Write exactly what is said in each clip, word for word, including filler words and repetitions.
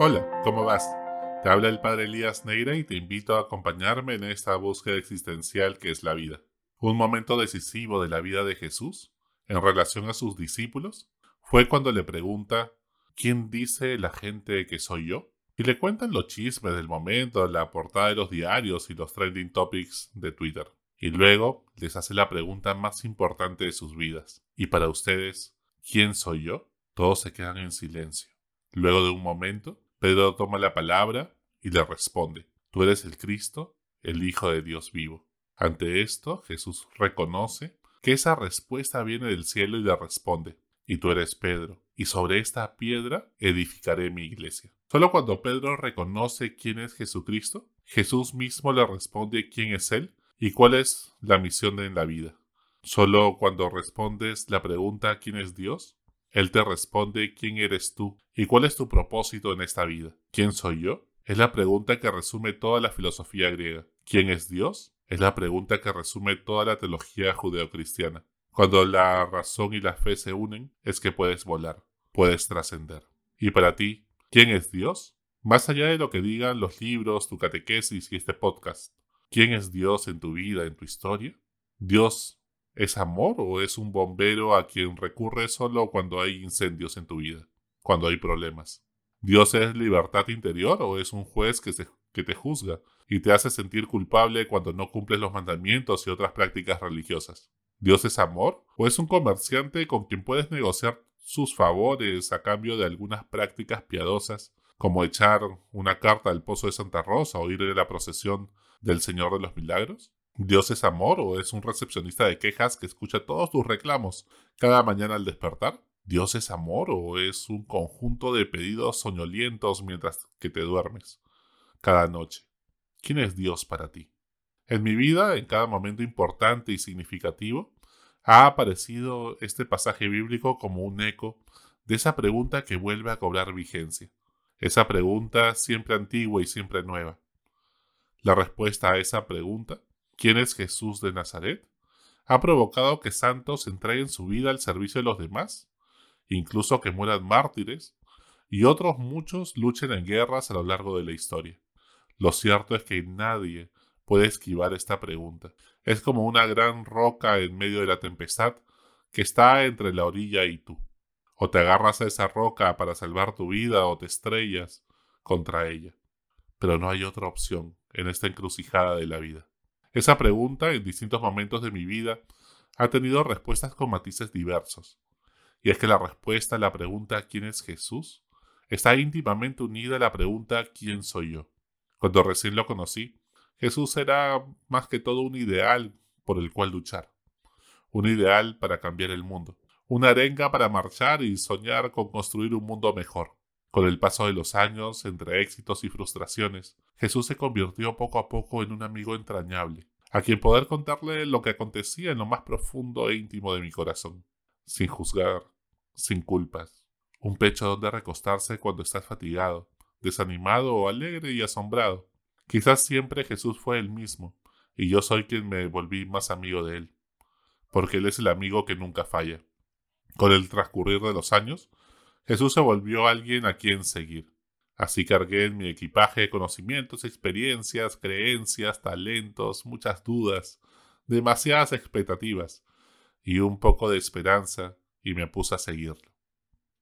Hola, ¿cómo vas? Te habla el Padre Elías Neira y te invito a acompañarme en esta búsqueda existencial que es la vida. Un momento decisivo de la vida de Jesús, en relación a sus discípulos, fue cuando le pregunta: ¿quién dice la gente que soy yo? Y le cuentan los chismes del momento, la portada de los diarios y los trending topics de Twitter. Y luego les hace la pregunta más importante de sus vidas. ¿Y para ustedes, quién soy yo? Todos se quedan en silencio. Luego de un momento, Pedro toma la palabra y le responde: tú eres el Cristo, el Hijo de Dios vivo. Ante esto, Jesús reconoce que esa respuesta viene del cielo y le responde: y tú eres Pedro, y sobre esta piedra edificaré mi iglesia. Solo cuando Pedro reconoce quién es Jesucristo, Jesús mismo le responde quién es él y cuál es la misión en la vida. Solo cuando respondes la pregunta ¿quién es Dios?, él te responde quién eres tú y cuál es tu propósito en esta vida. ¿Quién soy yo? Es la pregunta que resume toda la filosofía griega. ¿Quién es Dios? Es la pregunta que resume toda la teología judeocristiana. Cuando la razón y la fe se unen, es que puedes volar, puedes trascender. Y para ti, ¿quién es Dios? Más allá de lo que digan los libros, tu catequesis y este podcast, ¿quién es Dios en tu vida, en tu historia? Dios, ¿es amor o es un bombero a quien recurres solo cuando hay incendios en tu vida, cuando hay problemas? ¿Dios es libertad interior o es un juez que, se, que te juzga y te hace sentir culpable cuando no cumples los mandamientos y otras prácticas religiosas? ¿Dios es amor o es un comerciante con quien puedes negociar sus favores a cambio de algunas prácticas piadosas, como echar una carta al pozo de Santa Rosa o ir a la procesión del Señor de los Milagros? ¿Dios es amor o es un recepcionista de quejas que escucha todos tus reclamos cada mañana al despertar? ¿Dios es amor o es un conjunto de pedidos soñolientos mientras que te duermes cada noche? ¿Quién es Dios para ti? En mi vida, en cada momento importante y significativo, ha aparecido este pasaje bíblico como un eco de esa pregunta que vuelve a cobrar vigencia. Esa pregunta siempre antigua y siempre nueva. La respuesta a esa pregunta, ¿quién es Jesús de Nazaret?, ha provocado que santos entreguen su vida al servicio de los demás, incluso que mueran mártires, y otros muchos luchen en guerras a lo largo de la historia. Lo cierto es que nadie puede esquivar esta pregunta. Es como una gran roca en medio de la tempestad que está entre la orilla y tú. O te agarras a esa roca para salvar tu vida o te estrellas contra ella. Pero no hay otra opción en esta encrucijada de la vida. Esa pregunta, en distintos momentos de mi vida, ha tenido respuestas con matices diversos. Y es que la respuesta a la pregunta ¿quién es Jesús? Está íntimamente unida a la pregunta ¿quién soy yo? Cuando recién lo conocí, Jesús era más que todo un ideal por el cual luchar. Un ideal para cambiar el mundo. Una arenga para marchar y soñar con construir un mundo mejor. Con el paso de los años, entre éxitos y frustraciones, Jesús se convirtió poco a poco en un amigo entrañable, a quien poder contarle lo que acontecía en lo más profundo e íntimo de mi corazón, sin juzgar, sin culpas, un pecho donde recostarse cuando estás fatigado, desanimado o alegre y asombrado. Quizás siempre Jesús fue el mismo, y yo soy quien me volví más amigo de él, porque él es el amigo que nunca falla. Con el transcurrir de los años, Jesús se volvió alguien a quien seguir. Así cargué en mi equipaje conocimientos, experiencias, creencias, talentos, muchas dudas, demasiadas expectativas y un poco de esperanza, y me puse a seguirlo.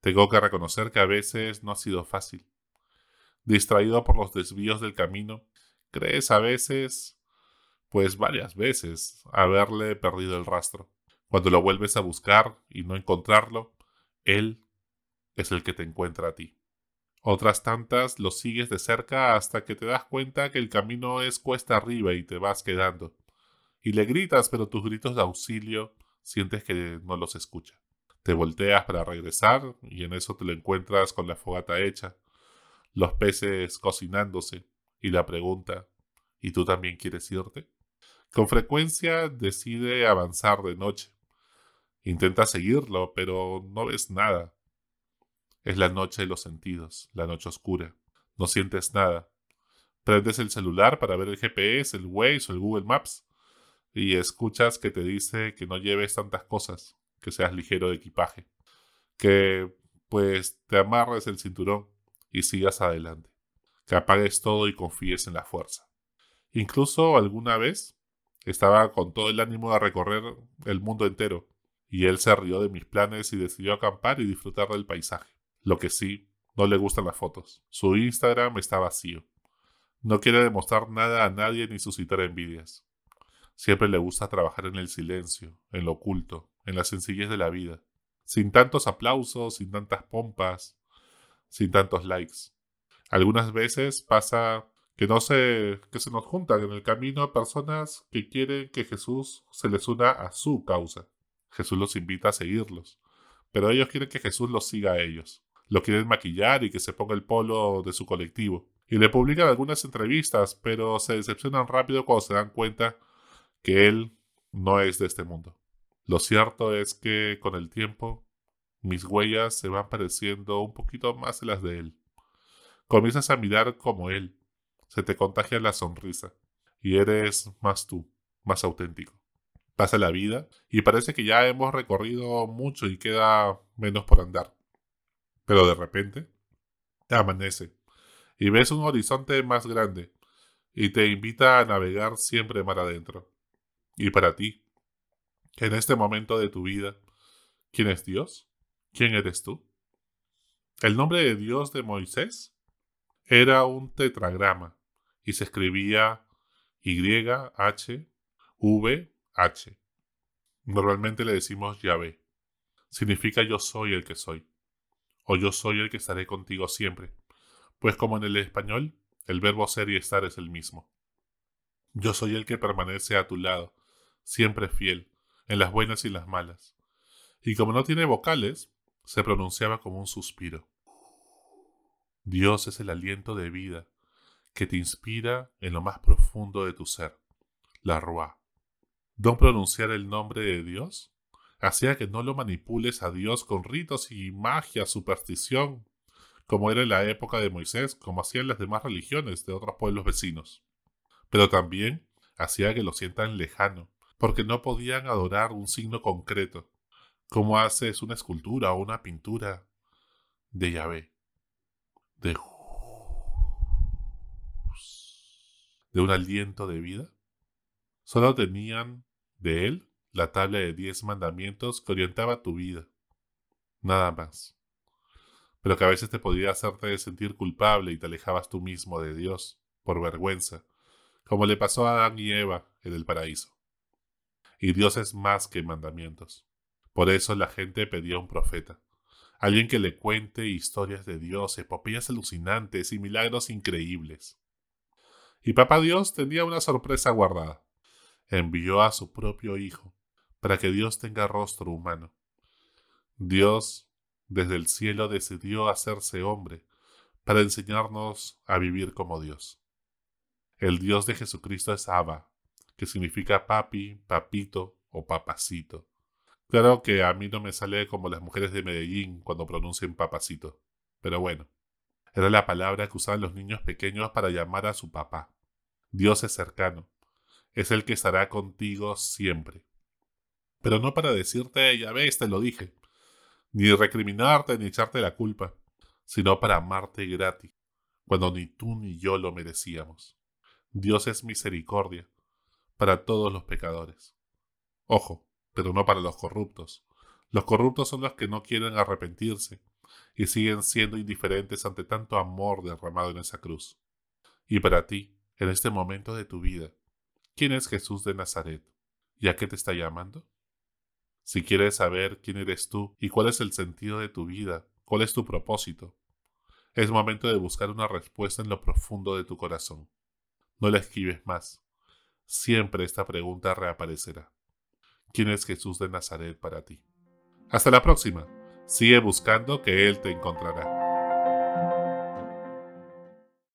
Tengo que reconocer que a veces no ha sido fácil. Distraído por los desvíos del camino, crees a veces, pues varias veces, haberle perdido el rastro. Cuando lo vuelves a buscar y no encontrarlo, él es el que te encuentra a ti. Otras tantas lo sigues de cerca hasta que te das cuenta que el camino es cuesta arriba y te vas quedando. Y le gritas, pero tus gritos de auxilio sientes que no los escucha. Te volteas para regresar y en eso te lo encuentras con la fogata hecha, los peces cocinándose y la pregunta: ¿y tú también quieres irte? Con frecuencia decide avanzar de noche. Intenta seguirlo, pero no ves nada. Es la noche de los sentidos, la noche oscura. No sientes nada. Prendes el celular para ver el G P S, el Waze o el Google Maps y escuchas que te dice que no lleves tantas cosas, que seas ligero de equipaje, que pues te amarres el cinturón y sigas adelante, que apagues todo y confíes en la fuerza. Incluso alguna vez estaba con todo el ánimo de recorrer el mundo entero, y él se rió de mis planes y decidió acampar y disfrutar del paisaje. Lo que sí, no le gustan las fotos. Su Instagram está vacío. No quiere demostrar nada a nadie ni suscitar envidias. Siempre le gusta trabajar en el silencio, en lo oculto, en la sencillez de la vida. Sin tantos aplausos, sin tantas pompas, sin tantos likes. Algunas veces pasa que, no se, que se nos juntan en el camino personas que quieren que Jesús se les una a su causa. Jesús los invita a seguirlos, pero ellos quieren que Jesús los siga a ellos. Lo quieren maquillar y que se ponga el polo de su colectivo. Y le publican algunas entrevistas, pero se decepcionan rápido cuando se dan cuenta que él no es de este mundo. Lo cierto es que con el tiempo mis huellas se van pareciendo un poquito más a las de él. Comienzas a mirar como él, se te contagia la sonrisa y eres más tú, más auténtico. Pasa la vida y parece que ya hemos recorrido mucho y queda menos por andar. Pero de repente amanece y ves un horizonte más grande y te invita a navegar siempre mar adentro. Y para ti, en este momento de tu vida, ¿quién es Dios? ¿Quién eres tú? El nombre de Dios de Moisés era un tetragrama y se escribía Y H V H. Normalmente le decimos Yahvé. Significa yo soy el que soy, o yo soy el que estaré contigo siempre, pues como en el español, el verbo ser y estar es el mismo. Yo soy el que permanece a tu lado, siempre fiel, en las buenas y las malas. Y como no tiene vocales, se pronunciaba como un suspiro. Dios es el aliento de vida que te inspira en lo más profundo de tu ser, la Ruá. No pronunciar el nombre de Dios hacía que no lo manipules a Dios con ritos y magia, superstición, como era en la época de Moisés, como hacían las demás religiones de otros pueblos vecinos. Pero también hacía que lo sientan lejano, porque no podían adorar un signo concreto, como haces una escultura o una pintura de Yahvé, de, de un aliento de vida. Solo tenían de él la tabla de diez mandamientos que orientaba tu vida, nada más, pero que a veces te podía hacerte sentir culpable y te alejabas tú mismo de Dios por vergüenza, como le pasó a Adán y Eva en el paraíso. Y Dios es más que mandamientos. Por eso la gente pedía un profeta, alguien que le cuente historias de Dios, epopeyas alucinantes y milagros increíbles. Y Papá Dios tenía una sorpresa guardada. Envió a su propio Hijo para que Dios tenga rostro humano. Dios desde el cielo decidió hacerse hombre para enseñarnos a vivir como Dios. El Dios de Jesucristo es Abba, que significa papi, papito o papacito. Claro que a mí no me sale como las mujeres de Medellín cuando pronuncian papacito, pero bueno, era la palabra que usaban los niños pequeños para llamar a su papá. Dios es cercano, es el que estará contigo siempre. Pero no para decirte, ya ves, te lo dije, ni recriminarte ni echarte la culpa, sino para amarte gratis, cuando ni tú ni yo lo merecíamos. Dios es misericordia para todos los pecadores. Ojo, pero no para los corruptos. Los corruptos son los que no quieren arrepentirse y siguen siendo indiferentes ante tanto amor derramado en esa cruz. Y para ti, en este momento de tu vida, ¿quién es Jesús de Nazaret? ¿Y a qué te está llamando? Si quieres saber quién eres tú y cuál es el sentido de tu vida, cuál es tu propósito, es momento de buscar una respuesta en lo profundo de tu corazón. No la esquives más. Siempre esta pregunta reaparecerá. ¿Quién es Jesús de Nazaret para ti? Hasta la próxima. Sigue buscando que Él te encontrará.